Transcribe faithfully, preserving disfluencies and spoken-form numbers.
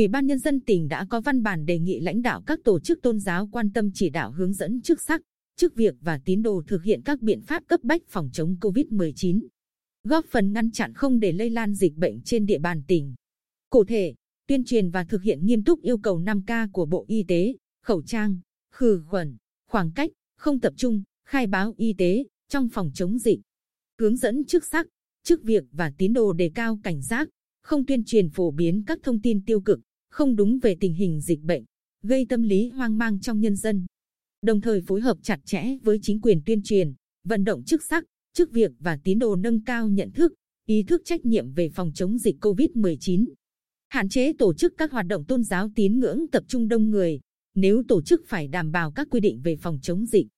Ủy ban Nhân dân tỉnh đã có văn bản đề nghị lãnh đạo các tổ chức tôn giáo quan tâm chỉ đạo hướng dẫn chức sắc, chức việc và tín đồ thực hiện các biện pháp cấp bách phòng chống Covid mười chín, góp phần ngăn chặn không để lây lan dịch bệnh trên địa bàn tỉnh. Cụ thể, tuyên truyền và thực hiện nghiêm túc yêu cầu năm K của Bộ Y tế, khẩu trang, khử khuẩn, khoảng cách, không tập trung, khai báo y tế trong phòng chống dịch. Hướng dẫn chức sắc, chức việc và tín đồ đề cao cảnh giác, không tuyên truyền phổ biến các thông tin tiêu cực, không đúng về tình hình dịch bệnh, gây tâm lý hoang mang trong nhân dân. Đồng thời phối hợp chặt chẽ với chính quyền tuyên truyền, vận động chức sắc, chức việc và tín đồ nâng cao nhận thức, ý thức trách nhiệm về phòng chống dịch Covid mười chín. Hạn chế tổ chức các hoạt động tôn giáo tín ngưỡng tập trung đông người, nếu tổ chức phải đảm bảo các quy định về phòng chống dịch.